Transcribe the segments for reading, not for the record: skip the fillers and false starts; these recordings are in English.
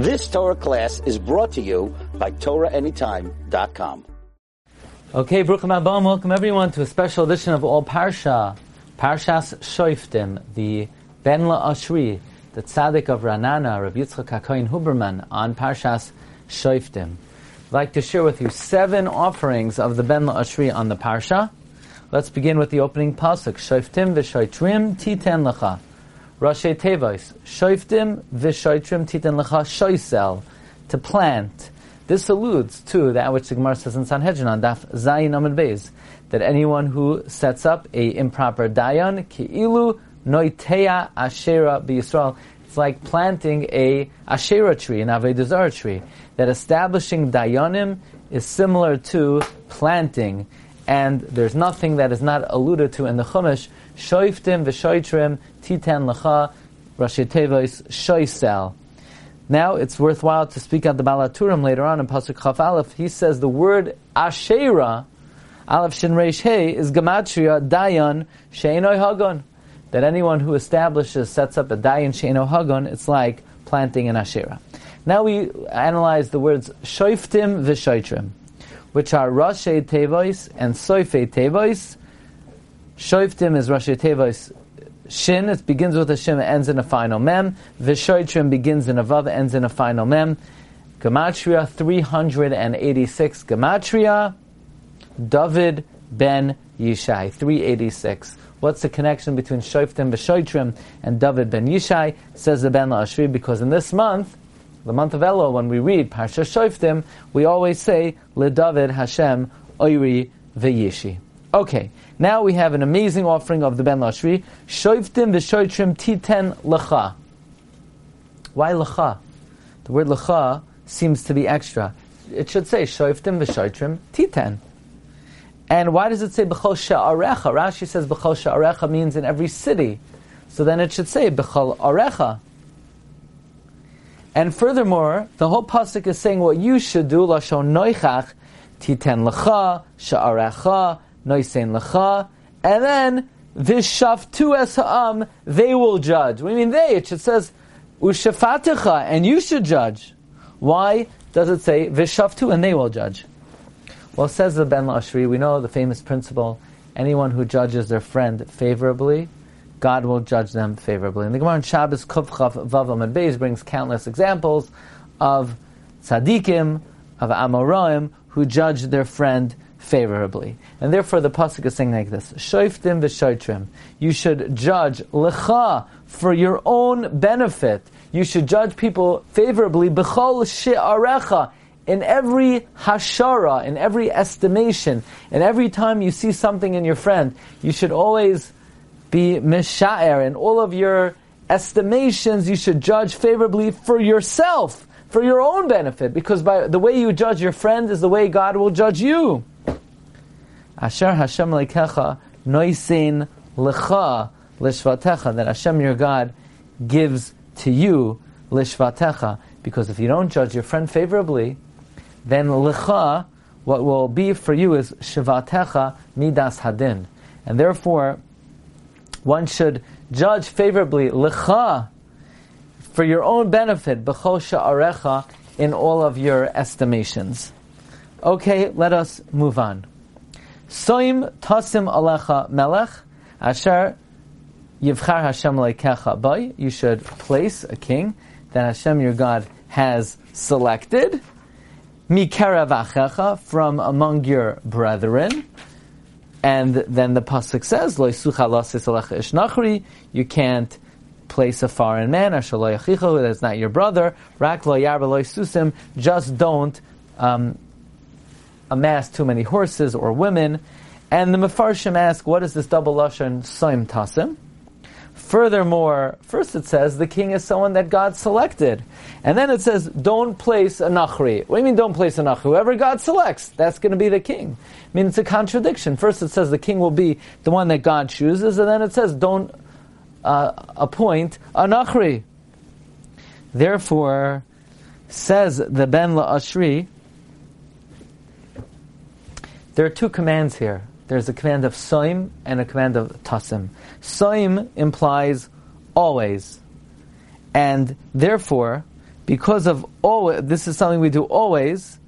This Torah class is brought to you by TorahAnytime.com. Okay, Bruchim Abom, welcome everyone to a special edition of ALL PARSHA, Parshas Shoftim, the Ben L'ashri, the Tzaddik of Ranana, Rabbi Yitzchak HaKoyin Huberman, on Parshas Shoftim. I'd like to share with you 7 offerings of the Ben L'ashri on the Parsha. Let's begin with the opening Pasuk, Shoftim v'shoitrim titen lecha. Rashi Tevois, Shoftim v'shoitrim titen lecha shoisel, to plant. This alludes to that which the Gemara says in Sanhedrin on Daf Zayin Amud Beis, that anyone who sets up a improper Dayan, ki'ilu noitea Ashera b'Yisrael, it's like planting a Ashera tree, an Avodah Zarah tree, that establishing Dayanim is similar to planting. And there's nothing that is not alluded to in the Chumash. Shoftim v'shoitrim titen lecha, Rashi Tevois shoisel. Now it's worthwhile to speak out the Baal HaTurim later on in Pasuk Chaf Aleph. He says the word Ashera, Aleph Shin Reish He, is Gematria Dayan She'enoi Hagon. That anyone who establishes, sets up a Dayan She'enoi Hagon, it's like planting an Ashera. Now we analyze the words Shoftim v'shoitrim, which are Rashi Tevois and Soifei Tevois. Shoftim is Rashi Tevois Shin, it begins with a Shin, it ends in a final Mem. V'shoitrim begins in a Vav, ends in a final Mem. Gematria 386. Gematria, David Ben Yishai, 386. What's the connection between Shoftim v'shoitrim and David Ben Yishai? Says the Ben L'ashri, because in this month, the month of Elul, when we read Parsha Shoftim, we always say, L'David Hashem Oiri v'Yishi. Okay, now we have an amazing offering of the Ben L'ashri. Shoftim v'shoitrim titen lecha. Why lecha? The word lecha seems to be extra. It should say shoftim v'shoitrim titen. And why does it say b'chol she'arecha? Rashi says b'chol she'arecha means in every city. So then it should say b'chol arecha. And furthermore, the whole pasuk is saying what you should do. La Shon Noichach, titen lecha, she'arecha, Noisein lecha, and then v'shaftu es ha'am, they will judge. We mean they. It says u'shafatecha, and you should judge. Why does it say v'shaftu and they will judge? Well, says the Ben L'ashri, we know the famous principle: anyone who judges their friend favorably, God will judge them favorably. And the Gemara Shabbos Kufchav Vavam and Beis brings countless examples of tzaddikim, of Amorayim, who judge their friend favorably. And therefore the pasuk is saying like this, Shoftim v'shoitrim, you should judge lecha, for your own benefit. You should judge people favorably, b'chol she'arecha, in every hashara, in every estimation, and every time you see something in your friend, you should always be misha'er, in all of your estimations you should judge favorably for yourself, for your own benefit, because by the way you judge your friend is the way God will judge you. Asher Hashem lekecha noisin lecha lishvatecha, that Hashem your God gives to you lishvatecha, because if you don't judge your friend favorably, then lecha, what will be for you, is shivatecha midas hadin, and therefore one should judge favorably lecha, for your own benefit, b'chol she'arecha, in all of your estimations. Okay, let us move on. Soim tasim alecha melech, asher yivchar Hashem leikecha bay. You should place a king that Hashem your God has selected. Mikarav achecha, from among your brethren. And then the pasuk says, lo yisucha lasis alecha ish nachri. You can't place a foreign man, asher lo yachicha, that's not your brother. Rak lo yarba lo yisusim. Just don't amass too many horses or women. And the Mefarshim ask, what is this double lashon soim tasim? Furthermore, first it says the king is someone that God selected, and then it says don't place a nachri. What do you mean don't place a nachri? Whoever God selects, that's going to be the king. I mean, it's a contradiction. First it says the king will be the one that God chooses, and then it says don't appoint a nachri. Therefore, says the Ben L'ashri, there are two commands here. There's a command of soim and a command of tasim. Soim implies always. And therefore, because of always, this is something we do always,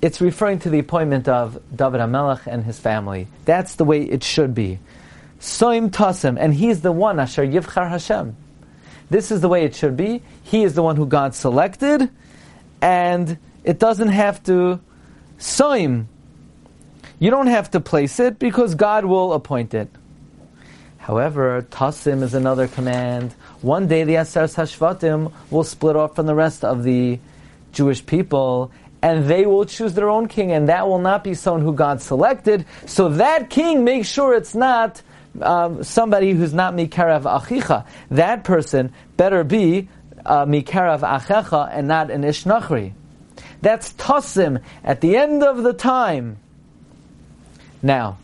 it's referring to the appointment of David HaMelech and his family. That's the way it should be. Soim Tasim, and he is the one, Asher Yivchar Hashem. This is the way it should be. He is the one who God selected, and it doesn't have to Soim. You don't have to place it because God will appoint it. However, Tasim is another command. One day the Aseres Hashvatim will split off from the rest of the Jewish people, and they will choose their own king, and that will not be someone who God selected. So that king, make sure it's not somebody who's not Mikarav Achicha. That person better be Mikarav Achecha and not an Ish Nachri. That's Tasim at the end of the time. Now,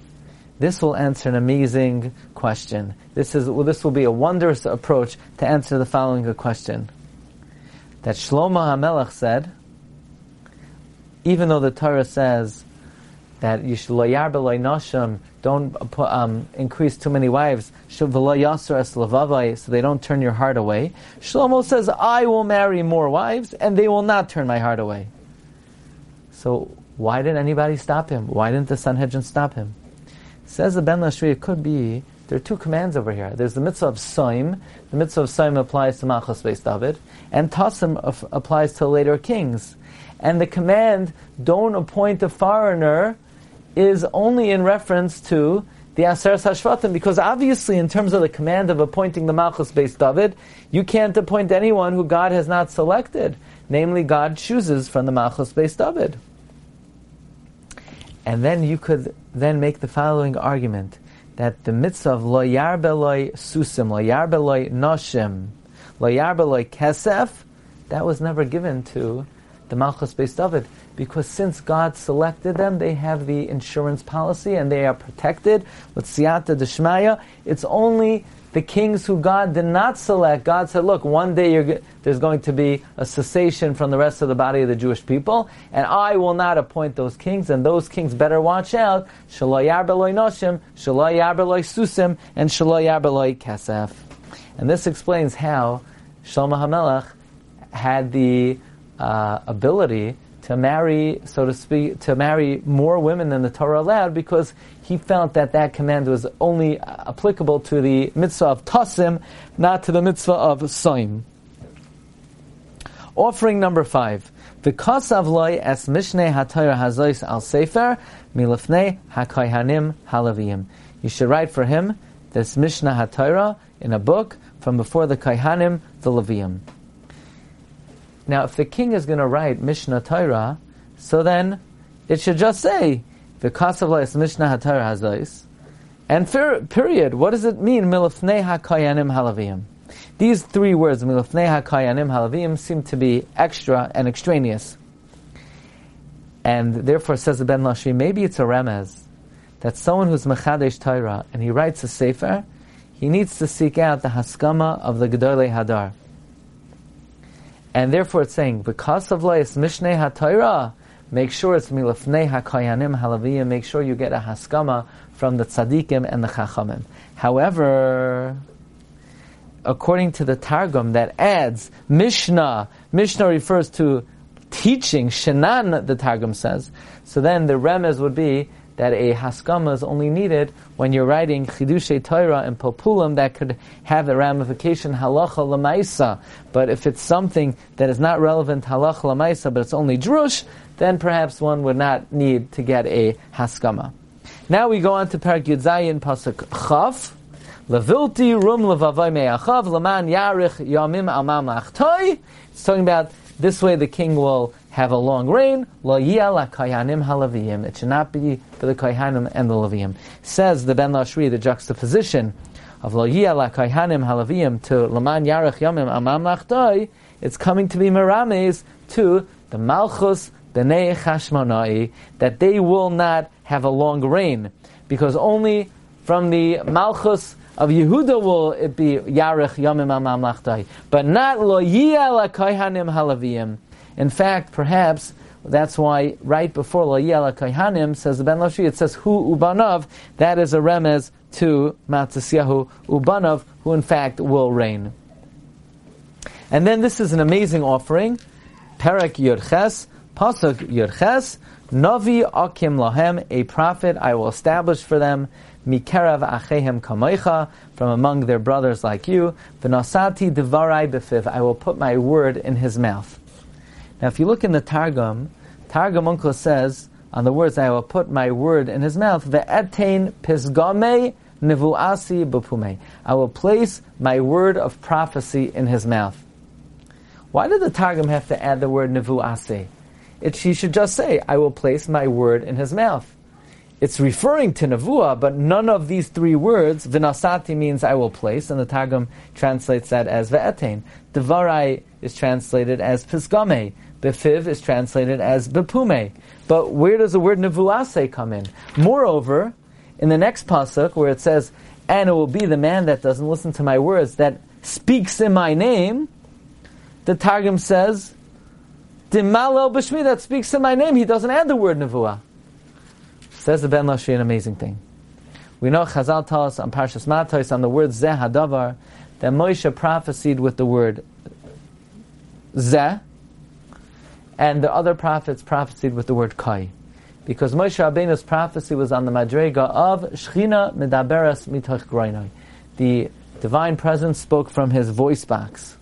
this will answer an amazing question. This will be a wondrous approach to answer the following question. That Shlomo HaMelech said, even though the Torah says that you should lo yarbe lo nashim, don't increase too many wives, so they don't turn your heart away, Shlomo says, I will marry more wives and they will not turn my heart away. So why didn't anybody stop him? Why didn't the Sanhedrin stop him? Says the Ben L'ashri, it could be, there are two commands over here. There's the mitzvah of Soim. The mitzvah of Soim applies to Malchus Beis David, and Tasim applies to later kings. And the command, don't appoint a foreigner, is only in reference to the Aseres Hashvatim, because obviously in terms of the command of appointing the Malchus Beis David, you can't appoint anyone who God has not selected. Namely, God chooses from the Malchus Beis David. And then you could then make the following argument, that the mitzvah of lo yarbe lo susim, lo yarbe lo noshim, lo yarbe lo kesef, that was never given to the Malchus Beis David, because since God selected them, they have the insurance policy and they are protected with Siata Dishmaya. It's only the kings who God did not select. God said, look, one day there's going to be a cessation from the rest of the body of the Jewish people, and I will not appoint those kings, and those kings better watch out. Shelo yarbe lo noshim, shelo yarbe lo susim, and shelo yarbe lo kesef. And this explains how Shlomo HaMelech had the ability to marry, so to speak, to marry more women than the Torah allowed, because he felt that that command was only applicable to the mitzvah of Tasim, not to the mitzvah of Soim. Offering number 5. V'kas avloi es mishnei haTorah hazois al sefer milifnei haKohanim haLeviyim. You should write for him this Mishnah haTorah in a book from before the Kohanim, the Leviyim. Now, if the king is going to write Mishnah Torah, so then it should just say V'kas avloi es Mishnah haTorah hazois, and period. What does it mean? Milifnei haKohanim haLeviyim. These three words, Milifnei haKohanim haLeviyim, seem to be extra and extraneous, and therefore, says the Ben L'ashri, maybe it's a remez that someone who's mechadesh Torah and he writes a sefer, he needs to seek out the haskama of the Gedolei Hadar. And therefore it's saying, because of Lois Mishnei HaTorah, make sure it's Milafnei HaKoyanim HaLeviyim, make sure you get a Haskama from the Tzaddikim and the Chachamim. However, according to the Targum that adds Mishnah refers to teaching, Shenan, the Targum says. So then the remez would be that a Haskama is only needed when you're writing Khidushe Torah and Populim that could have a ramification Halacha lamaisa. But if it's something that is not relevant Halacha lamaisa, but it's only Drush, then perhaps one would not need to get a Haskama. Now we go on to Perek Yudzai in Pasuk Chaf. Levilti rum levavai me'achav leman yarich yamim amam achtoi. It's talking about this way the king will have a long reign. Lo yia la kohanim halaviyim. It should not be for the kohanim and the leviyim. Says the Ben L'ashri, the juxtaposition of lo yia la kohanim halaviyim to leman yarech yomim amam lachtoi, it's coming to be merames to the malchus b'nei Chashmonai, that they will not have a long reign, because only from the malchus of Yehuda will it be yarech yomim amam lachtoi, but not lo yia la kohanim halaviyim. In fact, perhaps that's why right before Lo Yia La Kohanim, says the Ben L'ashri, it says Hu Ubanav. That is a remez to Matzisyahu Ubanav, who in fact will reign. And then this is an amazing offering. Perek Yudzai, Pasuk Yudzai, Navi Akim Lahem, a prophet I will establish for them, Mikerav Achehem Kamoicha, from among their brothers like you, V'nasati Devarai Befiv, I will put my word in his mouth. Now if you look in the Targum Uncle says, on the words, I will put my word in his mouth, Ve'etain Pisgame Nevuasi Bepume, I will place my word of prophecy in his mouth. Why did the Targum have to add the word Nevuasi? He should just say, I will place my word in his mouth. It's referring to Nevuah, but none of these three words, Vinasati means I will place, and the Targum translates that as Ve'etain. Devarai is translated as Pisgame. Befiv is translated as Bepume. But where does the word Nevuase come in? Moreover, in the next Pasuk, where it says, and it will be the man that doesn't listen to my words, that speaks in my name, the Targum says, Dimalo B'shmi, that speaks in my name, he doesn't add the word Nevuah. Says the Ben L'ashri an amazing thing. We know Chazal tell us on Parshas Matos, on the word Zeh Hadavar, that Moshe prophesied with the word Zeh, and the other prophets prophesied with the word Kai. Because Moshe Rabbeinu's prophecy was on the Madrega of Shechina Medaberes Mitoch Groinoi. The Divine Presence spoke from his voice box.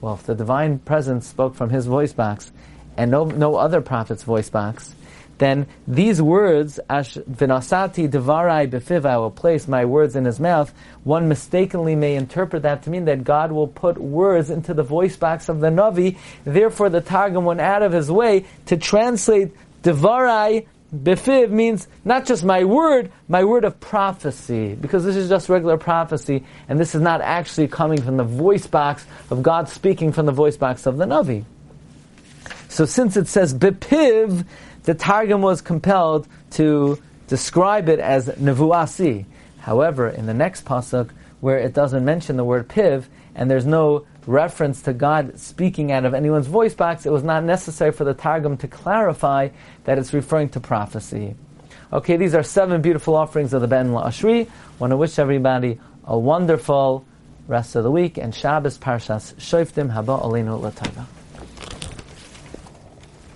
Well, if the Divine Presence spoke from his voice box, and no other prophet's voice box, then these words, Vinasati Devarai Befiv, I will place my words in his mouth, one mistakenly may interpret that to mean that God will put words into the voice box of the Navi, therefore the Targum went out of his way to translate Devarai Befiv means not just my word of prophecy, because this is just regular prophecy, and this is not actually coming from the voice box of God speaking from the voice box of the Navi. So since it says Bepiv, the Targum was compelled to describe it as Nevuasi. However, in the next Pasuk, where it doesn't mention the word Piv, and there's no reference to God speaking out of anyone's voice box, it was not necessary for the Targum to clarify that it's referring to prophecy. Okay, these are 7 beautiful offerings of the Ben L'ashri. Want to wish everybody a wonderful rest of the week, and Shabbos Parshas Shoftim Haba Aleinu L'Tova.